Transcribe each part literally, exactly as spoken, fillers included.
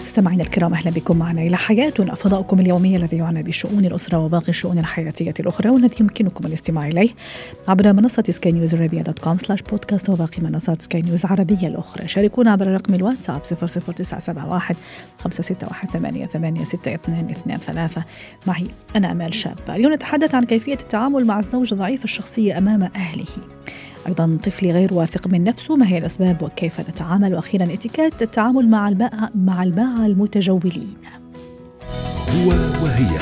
مستمعينا الكرام، أهلا بكم معنا إلى حياتنا، فضاؤكم اليومي الذي يعنى بشؤون الأسرة وباقي الشؤون الحياتية الأخرى، والذي يمكنكم الاستماع إليه عبر منصة سكاي نيوز أرابيا دوت كوم سلاش بودكاست وباقي منصات سكاي نيوز عربية الأخرى. شاركونا عبر رقم الواتساب صفر صفر تسعة سبعة واحد خمسة ستة واحد ثمانية ثمانية ستة اثنين اثنين ثلاثة. معي أنا أمال شابة. اليوم نتحدث عن كيفية التعامل مع الزوج ضعيف الشخصية أمام أهله، أيضاً طفلي غير واثق من نفسه، ما هي الأسباب وكيف نتعامل، وأخيراً اتكات التعامل مع الباعة مع الباعة المتجولين. هو وهي.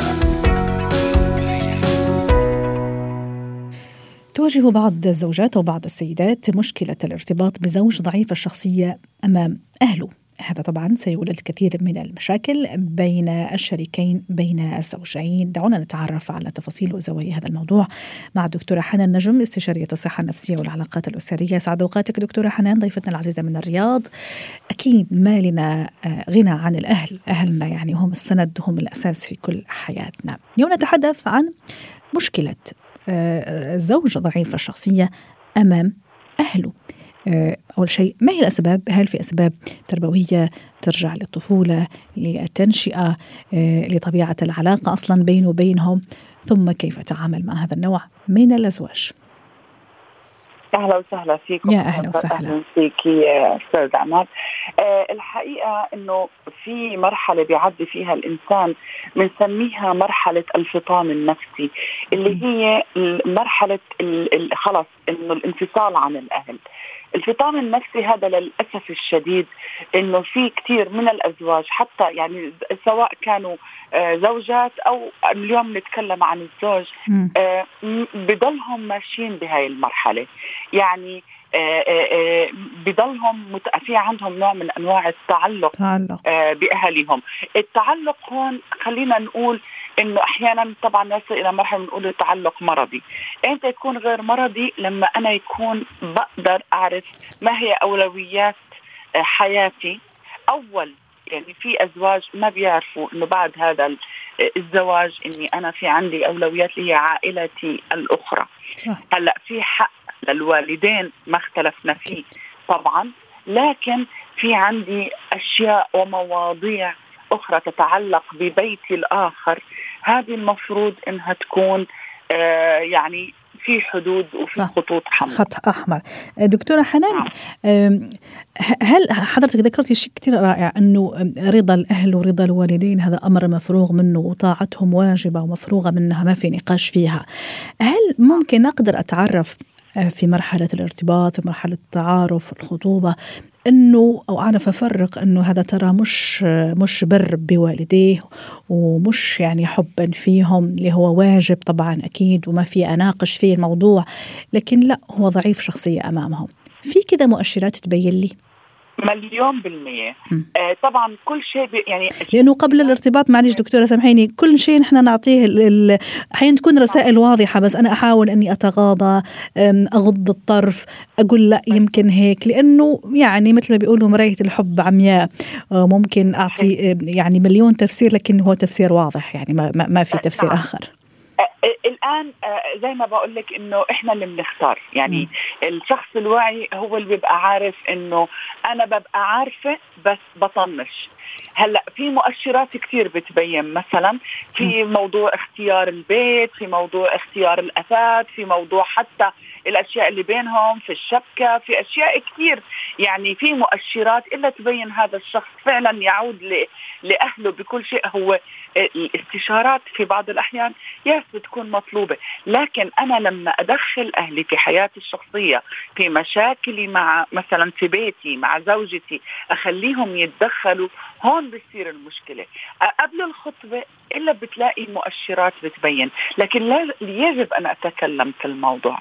تواجه بعض الزوجات وبعض السيدات مشكلة الارتباط بزوج ضعيف الشخصية أمام أهله. هذا طبعا سيولد الكثير من المشاكل بين الشريكين، بين الزوجين. دعونا نتعرف على تفاصيل وزوايا هذا الموضوع مع الدكتورة حنان نجم، استشارية الصحة النفسية والعلاقات الأسرية. سعد أوقاتك دكتورة حنان، ضيفتنا العزيزة من الرياض. أكيد ما لنا غنى عن الأهل، أهلنا يعني هم السند، هم الأساس في كل حياتنا. اليوم نتحدث عن مشكلة الزوج ضعيف الشخصية أمام أهله. أول شيء، ما هي الأسباب؟ هل في أسباب تربوية ترجع للطفولة، للتنشئة، لطبيعة العلاقة أصلا بينه وبينهم؟ ثم كيف أتعامل مع هذا النوع من الأزواج؟ أهلا وسهلا فيكم. يا أهلا وسهلا فيك يا أستاذ عماد. أه الحقيقة أنه في مرحلة بيعدي فيها الإنسان بنسميها مرحلة الفطام النفسي، اللي هي مرحلة خلاص أنه الانفصال عن الأهل. الفطام النفسي هذا للأسف الشديد إنه في كتير من الأزواج، حتى يعني سواء كانوا زوجات أو اليوم نتكلم عن الزوج، بضلهم ماشيين بهاي المرحلة. يعني بضلهم متأفي عندهم نوع من أنواع التعلق بأهلهم. التعلق هون خلينا نقول إنه أحيانا طبعا نصل إلى مرحلة نقول تعلق مرضي. أنت تكون غير مرضي لما أنا يكون بقدر أعرف ما هي أولويات حياتي أول. يعني في أزواج ما بيعرفوا إنه بعد هذا الزواج إني أنا في عندي أولويات اللي هي عائلتي الأخرى. هلأ في حق للوالدين ما اختلفنا فيه طبعا، لكن في عندي أشياء ومواضيع أخرى تتعلق ببيتي الآخر. هذه المفروض إنها تكون آه يعني في حدود وفي خطوط حمر، خط أحمر. دكتورة حنان، هل حضرتك ذكرتي شيء كتير رائع، أنه رضا الأهل ورضا الوالدين هذا أمر مفروغ منه، وطاعتهم واجبة ومفروغة منها، ما في نقاش فيها. هل ممكن أقدر أتعرف في مرحلة الارتباط، في مرحلة التعارف، الخطوبة، إنه أو أعرف أفرق إنه هذا ترى مش مش بر بوالديه، ومش يعني حبا فيهم اللي هو واجب طبعا أكيد، وما في أناقش فيه الموضوع، لكن لا هو ضعيف شخصية أمامهم؟ في كذا مؤشرات تبين لي مليون بالمية. آه طبعا كل شيء يعني لأنه قبل الارتباط، معليش دكتورة سامحيني، كل شيء نحن نعطيه أحيانا تكون رسائل واضحة، بس أنا أحاول أني أتغاضى، أغض الطرف، أقول لا يمكن هيك، لأنه يعني مثل ما بيقولوا مراية الحب عمياء، ممكن أعطي يعني مليون تفسير، لكن هو تفسير واضح، يعني ما, ما في تفسير آخر. الآن زي ما بقولك إنه إحنا اللي بنختار. يعني الشخص الواعي هو اللي بيبقى عارف إنه أنا ببقى عارفة بس بطنش. هلأ في مؤشرات كتير بتبين، مثلا في موضوع اختيار البيت، في موضوع اختيار الأثاث، في موضوع حتى الأشياء اللي بينهم في الشبكة، في أشياء كتير. يعني في مؤشرات إلا تبين هذا الشخص فعلا يعود لأهله بكل شيء. هو الاستشارات في بعض الأحيان ياس بتكون مطلوبة، لكن أنا لما أدخل أهلي في حياتي الشخصية، في مشاكلي مع مثلا في بيتي مع زوجتي، أخليهم يتدخلوا، هون بتصير المشكلة. قبل الخطبة إلا بتلاقي مؤشرات بتبين، لكن لا يجب أن أتكلم في الموضوع.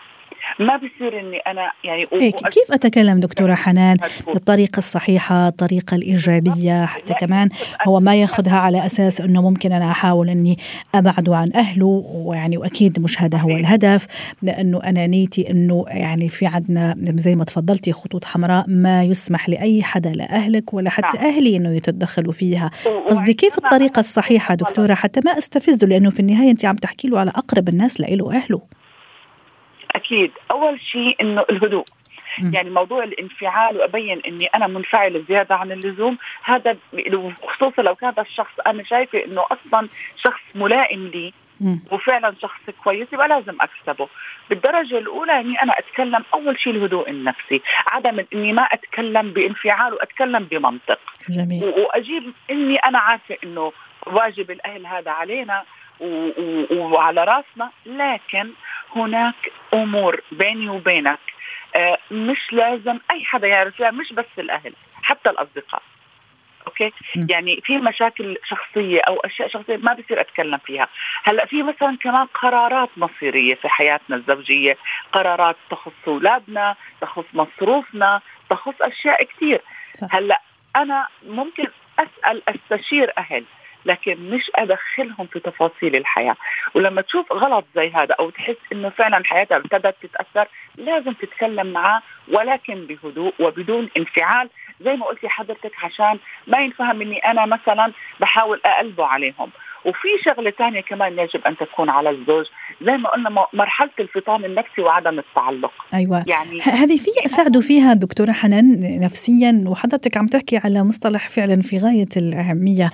ما بصير اني انا يعني إيه كيف اتكلم دكتورة حنان بالطريقة الصحيحة الطريقة الايجابية حتى كمان هو ما ياخذها على اساس انه ممكن انا احاول اني ابعده عن اهله ويعني واكيد مش هذا هو الهدف لانه انا نيتي انه يعني في عندنا زي ما تفضلتي خطوط حمراء ما يسمح لاي حدا لا اهلك ولا حتى اهلي انه يتدخلوا فيها. قصدي كيف الطريقة الصحيحة دكتورة حتى ما استفزه لانه في النهاية انت عم تحكي له على اقرب الناس لإله اهله. أكيد أول شيء إنه الهدوء م. يعني موضوع الانفعال وأبين إني أنا منفعل زيادة عن اللزوم هذا خصوصا لو كان الشخص أنا شايفة إنه أصلا شخص ملائم لي م. وفعلا شخص كويس يبقى لازم أكسبه. بالدرجة الأولى إني أنا أتكلم أول شيء الهدوء النفسي عدم إني ما أتكلم بانفعال وأتكلم بمنطق جميل. وأجيب إني أنا عارفة إنه واجب الأهل هذا علينا و- و- وعلى راسنا لكن هناك أمور بيني وبينك آه مش لازم أي حدا يعرفها مش بس الأهل حتى الأصدقاء أوكي م. يعني في مشاكل شخصية أو أشياء شخصية ما بصير أتكلم فيها. هلأ في مثلا كمان قرارات مصيرية في حياتنا الزوجية قرارات تخص أولادنا تخص مصروفنا تخص أشياء كتير صح. هلأ أنا ممكن أسأل أستشير أهل لكن مش أدخلهم في تفاصيل الحياة. ولما تشوف غلط زي هذا أو تحس إنه فعلا حياتها ابتدت تتأثر لازم تتكلم معاه ولكن بهدوء وبدون انفعال زي ما قلت حضرتك عشان ما ينفهم إني أنا مثلا بحاول أقلبه عليهم. وفي شغلة تانية كمان يجب أن تكون على الزوج زي ما قلنا مرحلة الفطام النفسي وعدم التعلق. أيوة يعني هذه في أساعده فيها دكتورة حنان نفسيا وحضرتك عم تحكي على مصطلح فعلا في غاية الأهمية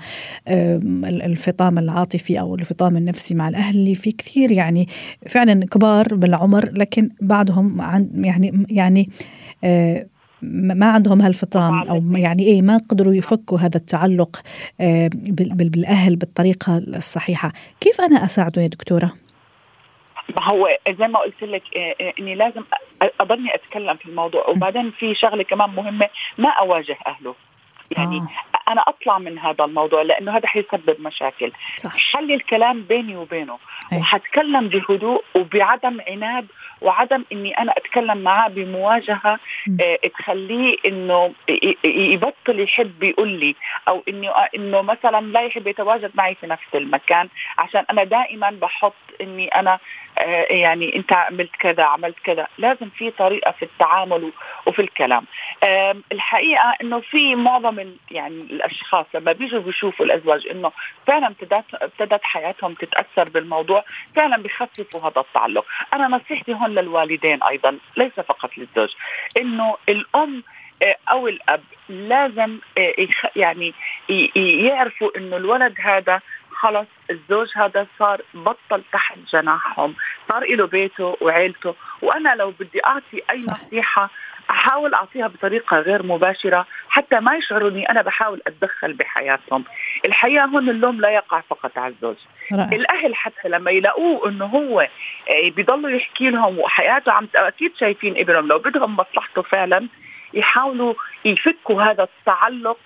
الفطام العاطفي أو الفطام النفسي مع الأهل اللي في كثير يعني فعلا كبار بالعمر لكن بعضهم يعني يعني آه ما عندهم هالفطام أو يعني إيه ما قدروا يفكوا هذا التعلق بالأهل بالطريقة الصحيحة. كيف أنا أساعده يا دكتورة؟ هو زي ما قلت لك إني لازم أضلني أتكلم في الموضوع وبعدين في شغلة كمان مهمة ما أواجه أهله يعني آه. أنا أطلع من هذا الموضوع لأنه هذا حيسبب مشاكل صح. حل الكلام بيني وبينه أي. وحتكلم بهدوء وبعدم عناد وعدم إني أنا أتكلم معاه بمواجهة اه تخليه إنه يبطل يحب يقول لي أو إنه إنه مثلا لا يحب يتواجد معي في نفس المكان عشان أنا دائما بحط إني أنا اه يعني أنت عملت كذا عملت كذا. لازم في طريقة في التعامل وفي الكلام. اه الحقيقة إنه في معظم يعني الأشخاص لما بيجوا بيشوفوا الأزواج إنه فعلا ابتدت ابتدت حياتهم تتأثر بالموضوع فعلا بيخففوا هذا التعلق. أنا نصيحتي هون للوالدين أيضا ليس فقط للزوج إنه الأم أو الأب لازم يعني يعرفوا إنه الولد هذا خلص الزوج هذا صار بطل تحت جناحهم صار إله بيته وعيلته وأنا لو بدي أعطي أي نصيحة أحاول أعطيها بطريقة غير مباشرة حتى ما يشعروني أنا بحاول أتدخل بحياتهم. الحقيقة هون اللوم لا يقع فقط على الزوج رأي. الأهل حتى لما يلاقوه أنه هو بيضلوا يحكي لهم وحياته عم أكيد شايفين ابنهم لو بدهم مصلحته فعلا يحاولوا يفكوا هذا التعلق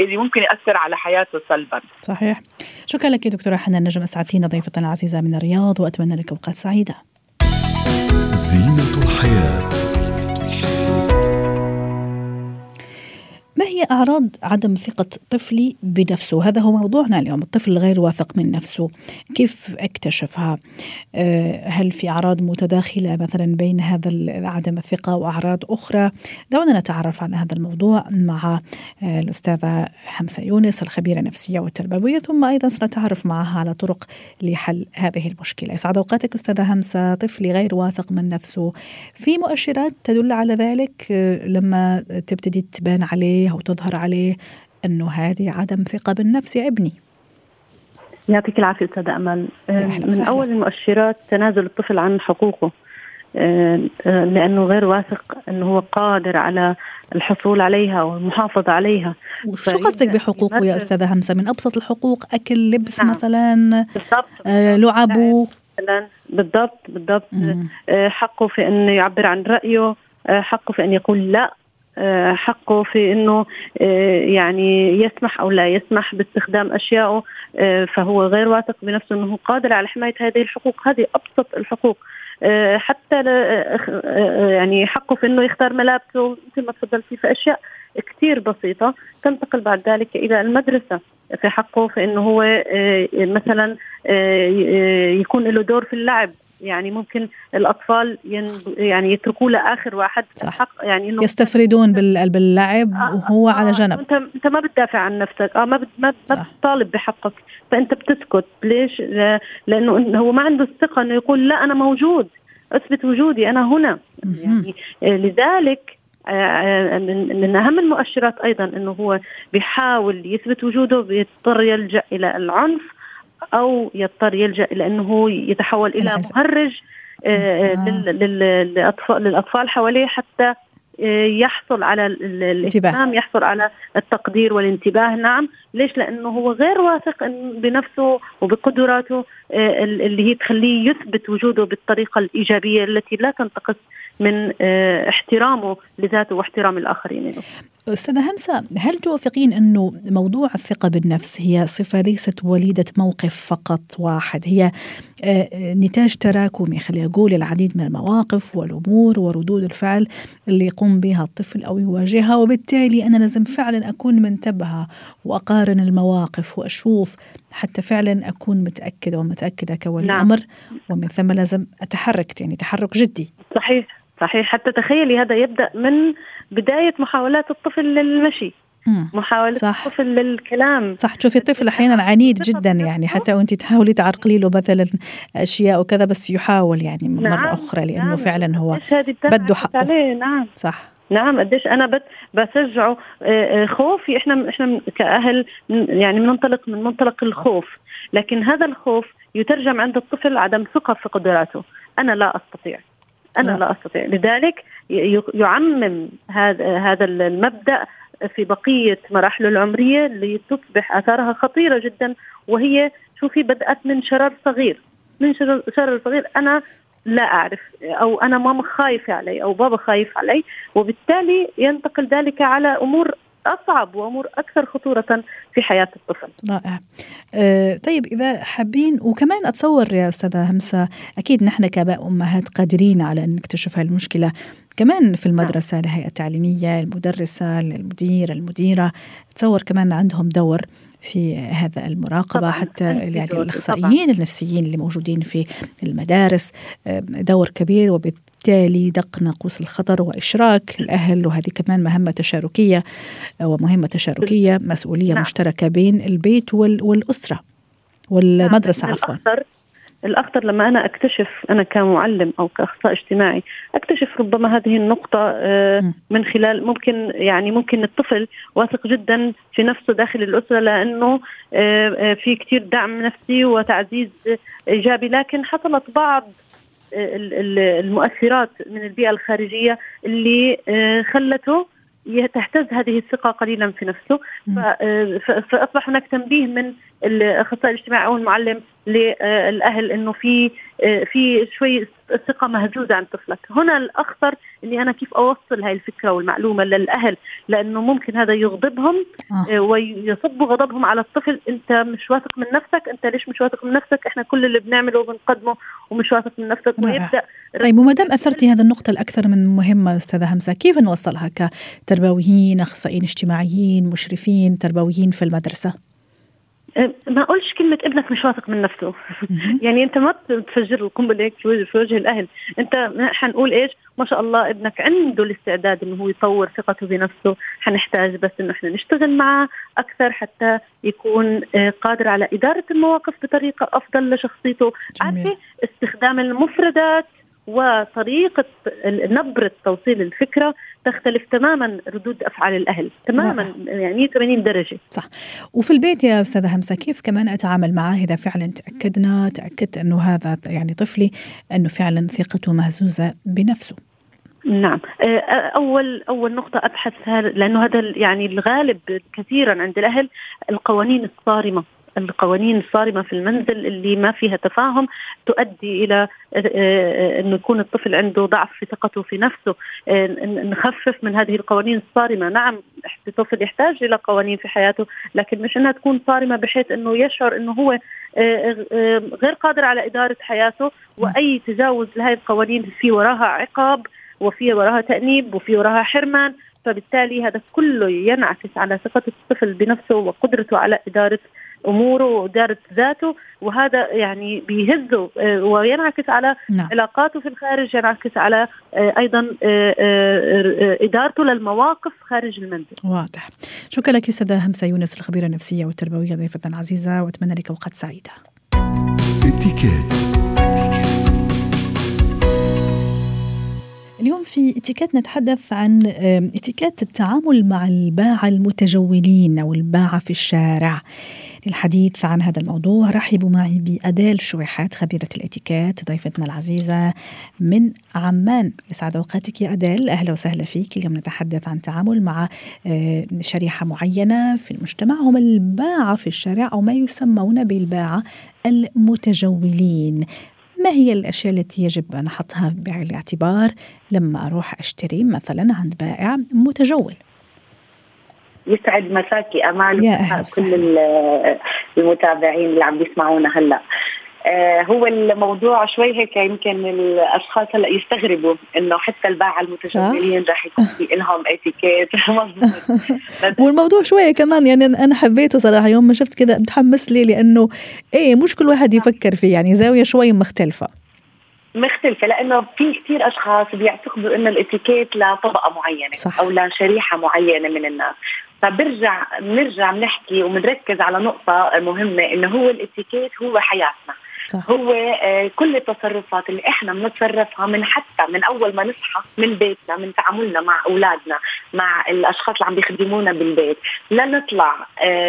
اللي ممكن يأثر على حياته سلبا. صحيح. شكرا لك دكتورة حنان نجم أسعدتينا ضيفتنا العزيزة من الرياض وأتمنى لك أوقات سعيدة. زينة الحياة. ما هي أعراض عدم ثقة طفلي بنفسه؟ هذا هو موضوعنا اليوم. الطفل غير واثق من نفسه كيف أكتشفها؟ هل في أعراض متداخلة مثلا بين هذا عدم الثقة وأعراض أخرى؟ دعونا نتعرف على هذا الموضوع مع الأستاذة حمسة يونس الخبيرة النفسية والتربوية ثم أيضا سنتعرف معها على طرق لحل هذه المشكلة. يسعد أوقاتك أستاذة همسة. طفلي غير واثق من نفسه في مؤشرات تدل على ذلك لما تبتدي تبان عليه أو تظهر عليه أنه هذه عدم ثقة بالنفس يا ابني؟ يعطيك العافية أستاذ أمل. من أول المؤشرات تنازل الطفل عن حقوقه لأنه غير واثق أنه هو قادر على الحصول عليها والمحافظة عليها. شو قصدك بحقوقه يا أستاذة همسة؟ من أبسط الحقوق أكل لبس نعم. مثلا آه لعبه بالضبط بالضبط آه حقه في أنه يعبر عن رأيه آه حقه في أن يقول لا حقه في أنه يعني يسمح أو لا يسمح باستخدام أشياءه. فهو غير واثق بنفسه أنه قادر على حماية هذه الحقوق. هذه أبسط الحقوق حتى يعني حقه في أنه يختار ملابسه مثل ما تفضلتي في أشياء كتير بسيطة. تنتقل بعد ذلك إلى المدرسة، في حقه في أنه هو مثلا يكون له دور في اللعب، يعني ممكن الأطفال يعني يتركوه لآخر واحد حق، يعني إنه يستفردون باللعب وهو آه على جنب. أنت أنت ما بتدافع عن نفسك، آه ما بت ما بتطالب بحقك، فأنت بتسكت. ليش؟ لأنه هو ما عنده الثقة إنه يقول لا أنا موجود، أثبت وجودي أنا هنا. يعني لذلك من أهم المؤشرات أيضا إنه هو بيحاول يثبت وجوده، بيضطر يلجأ إلى العنف أو يضطر يلجأ إلى أنه يتحول إلى مهرج آه. للأطفال, للأطفال حواليه حتى يحصل على الاهتمام، يحصل على التقدير والانتباه. نعم، ليش؟ لأنه هو غير واثق بنفسه وبقدراته اللي هي تخليه يثبت وجوده بالطريقة الإيجابية التي لا تنتقص من احترامه لذاته واحترام الآخرين. أستاذة همسة، هل توافقين أنه موضوع الثقة بالنفس هي صفة ليست وليدة موقف فقط واحد، هي نتاج تراكمي خلينا نقول العديد من المواقف والأمور وردود الفعل اللي يقوم بها الطفل أو يواجهها، وبالتالي أنا لازم فعلا أكون منتبهة وأقارن المواقف وأشوف حتى فعلا أكون متأكدة ومتأكدة كولي الأمر، ومن ثم لازم أتحرك، يعني تحرك جدي. صحيح صحيح. حتى تخيلي هذا يبدأ من بداية محاولات الطفل للمشي، محاولة صح. الطفل للكلام. صح، تشوفي الطفل أحيانا عنيد جدا، يعني حتى وانت تحاولي تعرقلي له مثلا أشياء وكذا بس يحاول يعني مرة نعم. أخرى لأنه نعم. فعلا هو بده حقه. نعم صح نعم. قديش أنا بسجعه خوفي، إحنا إحنا كأهل يعني مننطلق من منطلق الخوف، لكن هذا الخوف يترجم عند الطفل عدم ثقة في قدراته. أنا لا أستطيع، أنا لا أستطيع. لذلك يعمم هذا هذا المبدأ في بقية مراحله العمرية اللي تصبح آثارها خطيرة جدا، وهي شوفي بدأت من شرر صغير، من شرر صغير أنا لا أعرف، أو أنا ماما خايفة علي أو بابا خايف علي، وبالتالي ينتقل ذلك على أمور أصعب وأمور أكثر خطورة في حياة الطفل. رائع. أه طيب، إذا حابين وكمان أتصور يا أستاذة همسة أكيد نحن كآباء أمهات قادرين على أن نكتشف هالمشكلة كمان في المدرسة، الهيئة التعليمية، المدرسة، المدير، المديرة، أتصور كمان عندهم دور في هذا المراقبة، حتى يعني الأخصائيين النفسيين اللي موجودين في المدارس دور كبير، وبالتالي دق ناقوس الخطر وإشراك الأهل، وهذه كمان مهمة تشاركية ومهمة تشاركية مسؤولية مشتركة بين البيت والأسرة والمدرسة. عفوا، الأخطر لما أنا أكتشف، أنا كمعلم أو كأخصائي اجتماعي أكتشف ربما هذه النقطة من خلال ممكن يعني ممكن الطفل واثق جدا في نفسه داخل الأسرة لأنه في كتير دعم نفسي وتعزيز إيجابي، لكن حصلت بعض المؤثرات من البيئة الخارجية اللي خلته تهتز هذه الثقة قليلا في نفسه، فأصبح هناك تنبيه من الأخصائي الاجتماعي أو المعلم للأهل إنه في في شوي الثقة مهزوزة عن طفلك. هنا الأخطر إني أنا كيف أوصل هاي الفكرة والمعلومة للأهل، لأنه ممكن هذا يغضبهم آه. ويصب غضبهم على الطفل. أنت مش واثق من نفسك، أنت ليش مش واثق من نفسك؟ إحنا كل اللي بنعمله وبنقدمه ومش واثق من نفسك. ويبدأ. طيب، وما دام أثرتي هذا النقطة الأكثر من مهمة أستاذة همسة، كيف نوصلها كتربويين، أخصائيين اجتماعيين، مشرفين تربويين في المدرسة؟ ما قلش كلمة ابنك مش واثق من نفسه يعني أنت ما تفجر القنبلة في وجه الأهل. أنت حنقول إيش؟ ما شاء الله ابنك عنده الاستعداد إنه هو يطور ثقته بنفسه، حنحتاج بس إنه إحنا نشتغل معه أكثر حتى يكون قادر على إدارة المواقف بطريقة أفضل لشخصيته. عارفة، استخدام المفردات وطريقة نبرة توصيل الفكرة تختلف تماما، ردود أفعال الأهل تماما يعني ثمانين درجة. صح. وفي البيت يا أستاذة همسة، كيف كمان أتعامل معاه إذا فعلا تأكدنا تأكدت أنه هذا يعني طفلي أنه فعلا ثقته مهزوزة بنفسه؟ نعم، أول أول نقطة أبحثها، لأنه هذا يعني الغالب كثيرا عند الأهل، القوانين الصارمة. القوانين الصارمة في المنزل اللي ما فيها تفاهم تؤدي إلى أن يكون الطفل عنده ضعف في ثقته في نفسه. نخفف من هذه القوانين الصارمة. نعم، الطفل يحتاج إلى قوانين في حياته، لكن مش أنها تكون صارمة بحيث أنه يشعر أنه هو غير قادر على إدارة حياته، وأي تجاوز لهذه القوانين في وراها عقاب وفي وراها تأنيب وفي وراها حرمان، فبالتالي هذا كله ينعكس على ثقة الطفل بنفسه وقدرته على إدارة أموره وإدارة ذاته، وهذا يعني بيهزه وينعكس على نعم. علاقاته في الخارج، ينعكس على أيضا إدارته للمواقف خارج المنزل. واضح. شكرا لك سيدة همسة يونس الخبيرة النفسية والتربوية، ضيفتنا العزيزة، وأتمنى لك أوقات سعيدة. اليوم في اتيكيت نتحدث عن اتيكيت التعامل مع الباعة المتجولين أو الباعة في الشارع. للحديث عن هذا الموضوع رحبوا معي بأدال شويحات خبيرة الاتيكيت ضيفتنا العزيزة من عمان. يسعد أوقاتك يا أدال، أهلا وسهلا فيك. اليوم نتحدث عن التعامل مع شريحة معينة في المجتمع هم الباعة في الشارع أو ما يسمون بالباعة المتجولين. ما هي الأشياء التي يجب أن أحطها بعين الاعتبار لما أروح أشتري مثلا عند بائع متجول؟ يسعد مساكي أمال كل المتابعين اللي عم يسمعونا هلأ. آه هو الموضوع شوي هيك يمكن الأشخاص هلأ يستغربوا إنه حتى الباعة المتجولين راح يكون في إلهم اتيكيت. والموضوع شوي كمان يعني أنا حبيته صراحة يوم ما شفت كده متحمس لي، لأنه إيه مش كل واحد يفكر فيه، يعني زاوية شوي مختلفة مختلفة لأنه في كتير أشخاص بيعتقدوا إن الاتيكيت لطبقة معينة صح. أو لشريحة معينة من الناس. فبرجع نرجع نحكي ونركز على نقطة مهمة، إنه هو الاتيكيت هو حياتنا صح. هو كل التصرفات اللي إحنا بنتصرفها من حتى من أول ما نصحى من بيتنا، من تعاملنا مع أولادنا، مع الأشخاص اللي عم بيخدمونا بالبيت، لنطلع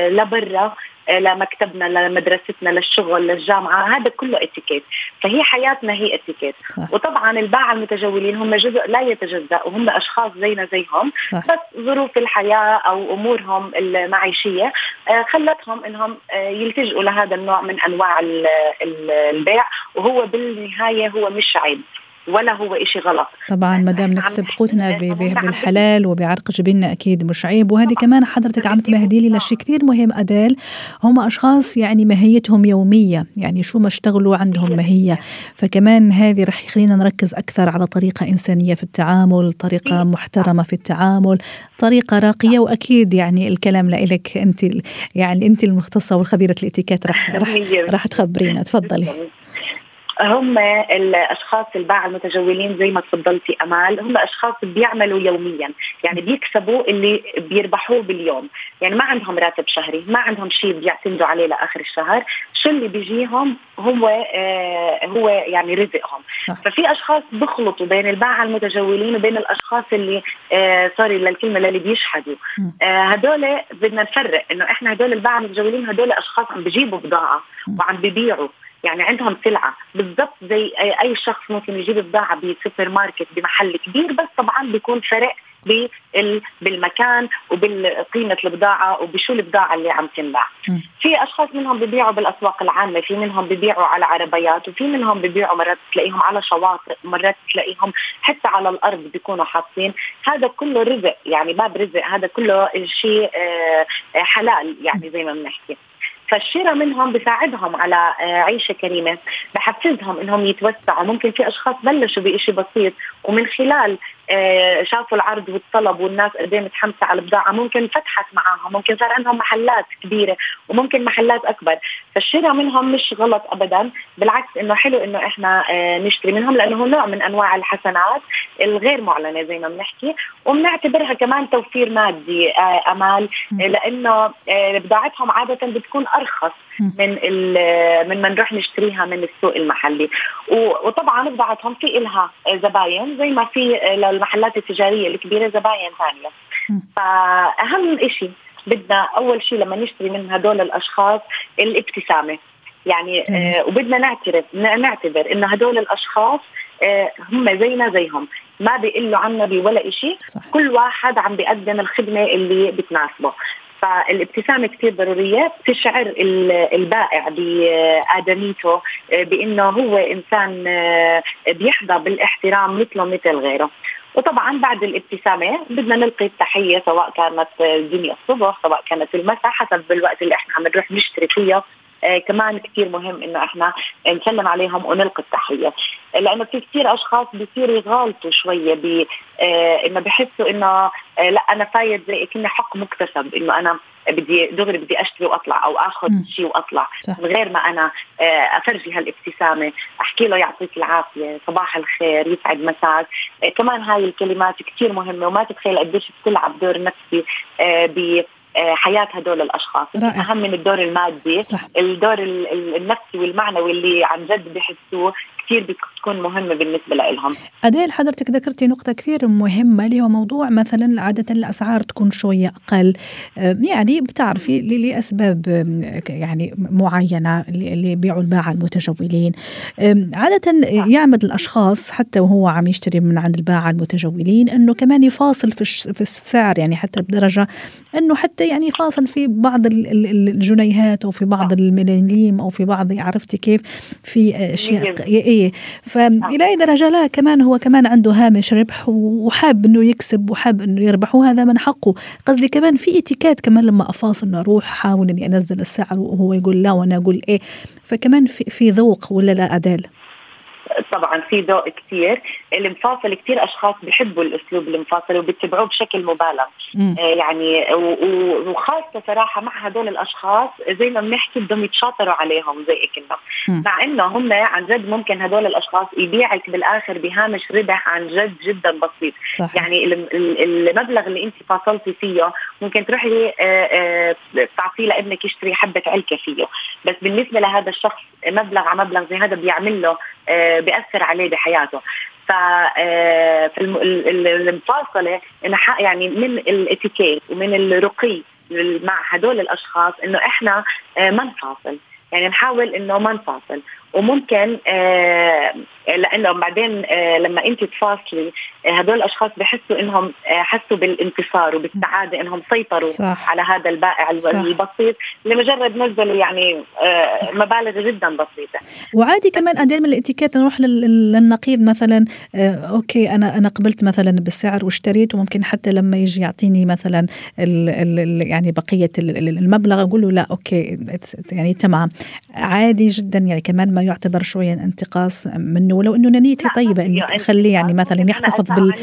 لبرا، لمكتبنا، لمدرستنا، للشغل، للجامعة، هذا كله اتيكيت. فهي حياتنا هي اتيكيت. وطبعا الباعة المتجولين هم جزء لا يتجزأ، وهم أشخاص زينا زيهم صح. بس ظروف الحياة أو أمورهم المعيشية خلتهم إنهم يلتجئوا لهذا النوع من أنواع البيع، وهو بالنهاية هو مش عيب ولا هو إشي غلط. طبعا مدام نكسب قوتنا بالحلال وبعرق جبيننا أكيد مش عيب. وهذه كمان حضرتك عم تمهدي لي لشيء كتير مهم أدال، هم أشخاص يعني ماهيتهم يومية، يعني شو ما اشتغلوا عندهم ماهية، فكمان هذه رح يخلينا نركز أكثر على طريقة إنسانية في التعامل، طريقة محترمة في التعامل، طريقة راقية. وأكيد يعني الكلام لإلك أنت، يعني أنت المختصة والخبيرة الاتيكيت، رح رح, رح تخبرينا. تفضلي. هم الأشخاص الباعة المتجولين زي ما تفضلتي أمال، هم أشخاص بيعملوا يوميا، يعني بيكسبوا اللي بيربحوه باليوم، يعني ما عندهم راتب شهري، ما عندهم شيء بيعتمدوا عليه لآخر الشهر، شو اللي بيجيهم هو آه هو يعني رزقهم. ففي أشخاص بخلطوا بين الباعة المتجولين وبين الأشخاس اللي آه سوري للكلمة اللي بيشحدوا. آه هدول بدنا نفرق إنه إحنا هدول الباعة المتجولين هدول أشخاص عم بيجيبوا بضاعة وعم بيبيعوا، يعني عندهم سلعة بالضبط زي أي شخص ممكن يجيب بضاعة بسوبر ماركت بمحل كبير، بس طبعا بيكون فرق بالمكان وبالقيمة البضاعة وبشو البضاعة اللي عم تنباع. في أشخاص منهم بيبيعوا بالأسواق العامة، في منهم بيبيعوا على عربيات، وفي منهم بيبيعوا مرات تلاقيهم على شواطئ، مرات تلاقيهم حتى على الأرض بيكونوا حاطين. هذا كله رزق، يعني باب رزق، هذا كله شيء حلال يعني زي ما بنحكي. فالشراء منهم بساعدهم على عيشة كريمة، بحفزهم إنهم يتوسعوا. ممكن في أشخاص بلشوا بإشي بسيط ومن خلال شافوا العرض والطلب والناس قدام متحمسة على البضاعة ممكن فتحت معاهم، ممكن صار عندهم محلات كبيرة وممكن محلات أكبر. فالشراء منهم مش غلط أبدا، بالعكس إنه حلو إنه إحنا نشتري منهم، لأنه نوع من أنواع الحسنات الغير معلنة زي ما بنحكي، وبنعتبرها كمان توفير مادي أمال، لأنه بضاعتهم عادة بتكون أرخص من من من نروح نشتريها من السوق المحلي. وطبعا بضاعتهم في إلها زباين زي ما في المحلات التجارية الكبيرة زباين ثانية. فأهم إشي بدنا أول شيء لما نشتري من هدول الأشخاص الابتسامة، يعني آه وبدنا نعترف نعتبر إن هدول الأشخاص آه هم زينا زيهم، ما بيقلوا عنا بولا إشي صح. كل واحد عم بيقدم الخدمة اللي بتناسبه. فالابتسامة كتير ضرورية، تشعر البائع بآدميته، بأنه هو إنسان بيحظى بالاحترام مثله مثل غيره. وطبعا بعد الابتسامة بدنا نلقي التحية، سواء كانت الدنيا الصبح سواء كانت المساء، حسب الوقت اللي احنا عم نروح نشتري فيه كمان كتير مهم إنه إحنا نسلم عليهم ونلقي التحية، لأنه في كتير أشخاص بيصيروا يغالطوا شوية ب إنه بحسوا إنه لا أنا فايد زي كنا حق مكتسب إنه أنا بدي دغري بدي أشتري وأطلع أو أخذ شيء وأطلع صح. من غير ما أنا أفرجي هالابتسامة، أحكي له يعطيك العافية، صباح الخير، يسعد مساك. كمان هاي الكلمات كتير مهمة، وما تتخيل قديش بتلعب دور نفسي ب حياة هدول الأشخاص. أهم من الدور المادي صح. الدور النفسي والمعنوي اللي عن جد بحسوه كتير بتكون مهمة بالنسبة لهم. أديل حضرتك ذكرتي نقطة كثير مهمة اللي هو موضوع مثلا عادة الأسعار تكون شوية أقل، يعني بتعرفي لأسباب يعني معينة اللي يبيعوا الباعة المتجولين عادة يعمد الأشخاص حتى وهو عم يشتري من عند الباعة المتجولين أنه كمان يفاصل في السعر، يعني حتى بدرجة أنه حتى يعني يفاصل في بعض الجنيهات أو في بعض الملاليم أو في بعض عرفتي كيف في أشياء فإلى درجة لا كمان هو كمان عنده هامش ربح وحاب أنه يكسب وحاب أنه يربح وهذا من حقه. قصدي كمان في اتكات كمان لما أفاصل أنه أروح حاول أني أنزل السعر وهو يقول لا وأنا أقول إيه، فكمان في, في ذوق ولا لا أدال؟ طبعا في ذوق كتير المفاصل، كتير أشخاص بيحبوا الأسلوب المفاصل وبيتبعوه بشكل مبالغ آه يعني و- وخاصة صراحة مع هدول الأشخاص زي ما بنحكي بدهم يتشاطروا عليهم زي كنا، مع إنه هم عن جد ممكن هدول الأشخاص يبيعك بالآخر بهامش ربح عن جد جدا بسيط صحيح. يعني المبلغ اللي أنت فاصلتي فيه ممكن تروحي آه آه تعطيه لابنك يشتري حبة علكة فيه، بس بالنسبة لهذا الشخص مبلغ على مبلغ زي هذا بيعمل له آه بيأثر عليه بحياته. فالمفاصلة يعني من الاتيكيت ومن الرقي مع هدول الأشخاص إنه إحنا ما نفاصل، يعني نحاول إنه ما نفاصل. وممكن لأنه بعدين لما أنت تفاصلي هدول الأشخاص بحسوا إنهم حسوا بالانتصار وبالسعادة إنهم سيطروا صح. على هذا البائع البسيط لمجرد نزلوا يعني مبالغ جدا بسيطة. وعادي كمان أديل من الاتيكيت نروح للنقيض، مثلا أوكي أنا أنا قبلت مثلا بالسعر واشتريت، وممكن حتى لما يجي يعطيني مثلا ال ال يعني بقية المبلغ أقول له لا أوكي يعني تمام عادي جدا، يعني كمان ما يعتبر شوية انتقاص منه ولو إنه نيتي طيبة إنه تخليه يعني مثلا يحتفظ بال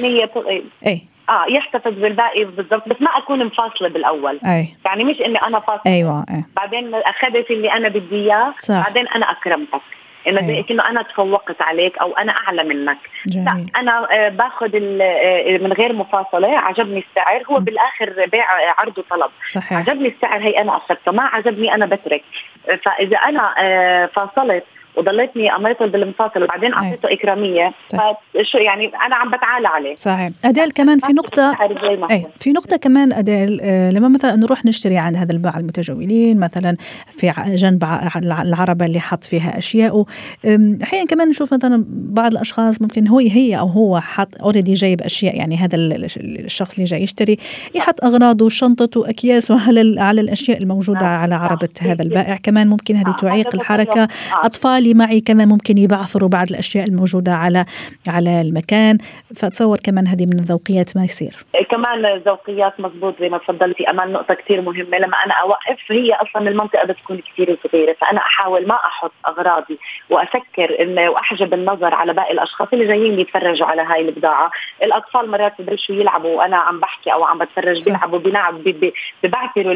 إيه آه يحتفظ بالباقي بالضبط، بس ما أكون مفاصلة بالأول أي. يعني مش إني أنا فاصلة أيوة أي. بعدين أخذت اللي أنا بدي إياه بعدين أنا أكرمتك إنه أيوة. إنه أنا تفوقت عليك أو أنا أعلى منك جميل. أنا باخد من غير مفاصلة، عجبني السعر هو م. بالآخر بيع عرض وطلب صحيح. عجبني السعر هي أنا أخذته، ما عجبني أنا بترك. فإذا أنا فاصلت وضليتني أميطل بالمفاصل وبعدين أعطيته إكرامية فشو يعني أنا عم بتعالى عليه صحيح. أديل كمان في نقطة أي في نقطة كمان أديل آه لما مثلا نروح نشتري عند هذا الباع المتجولين مثلا في جنب العربة اللي حط فيها أشياء، أحيانا كمان نشوف مثلا بعض الأشخاص ممكن هو هي أو هو حط أوريدي جايب أشياء، يعني هذا الشخص اللي جاي يشتري يحط أغراضه وشنطته وأكياسه على على الأشياء الموجودة على عربة هذا البائع، كمان ممكن هذه تعيق الحركة. أطفال معي كمان ممكن يبعثروا بعض الأشياء الموجودة على على المكان، فتصور كمان هذه من الذوقيات ما يصير. كمان الذوقيات مضبوط زي ما تفضلتي أمان، نقطة كتير مهمة لما أنا أوقف هي أصلا المنطقة بتكون كتير صغيرة، فأنا أحاول ما أحط أغراضي وأفكر إنه وأحجب النظر على باقي الأشخاص اللي جايين يتفرجوا على هاي البضاعة. الأطفال مرات بلشوا يلعبوا وأنا عم بحكي أو عم بتفرج بيلعبوا بيلعب ببعثروا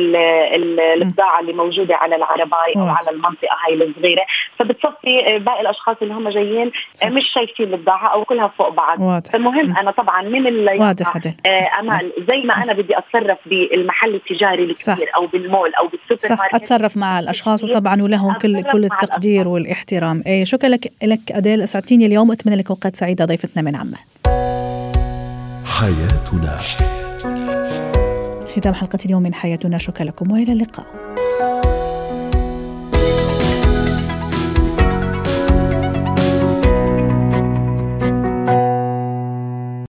البضاعة اللي موجودة على العرباية أو على المنطقة هاي الصغيرة، فبتصف في باقي الأشخاص اللي هم جايين مش شايفين البضاعة أو كلها فوق بعض واضح. فالمهم أنا طبعا من اللي أمل زي ما أنا بدي أتصرف بالمحل التجاري الكبير أو بالمول أو بالسوبر ماركت أتصرف مع الأشخاص، وطبعا ولهم كل كل التقدير والاحترام. أي شكرا لك لك أديل أسعدتيني اليوم، أتمنى لك أوقات سعيدة ضيفتنا من عمان. حياتنا ختام حلقة اليوم من حياتنا، شكرا لكم وإلى اللقاء.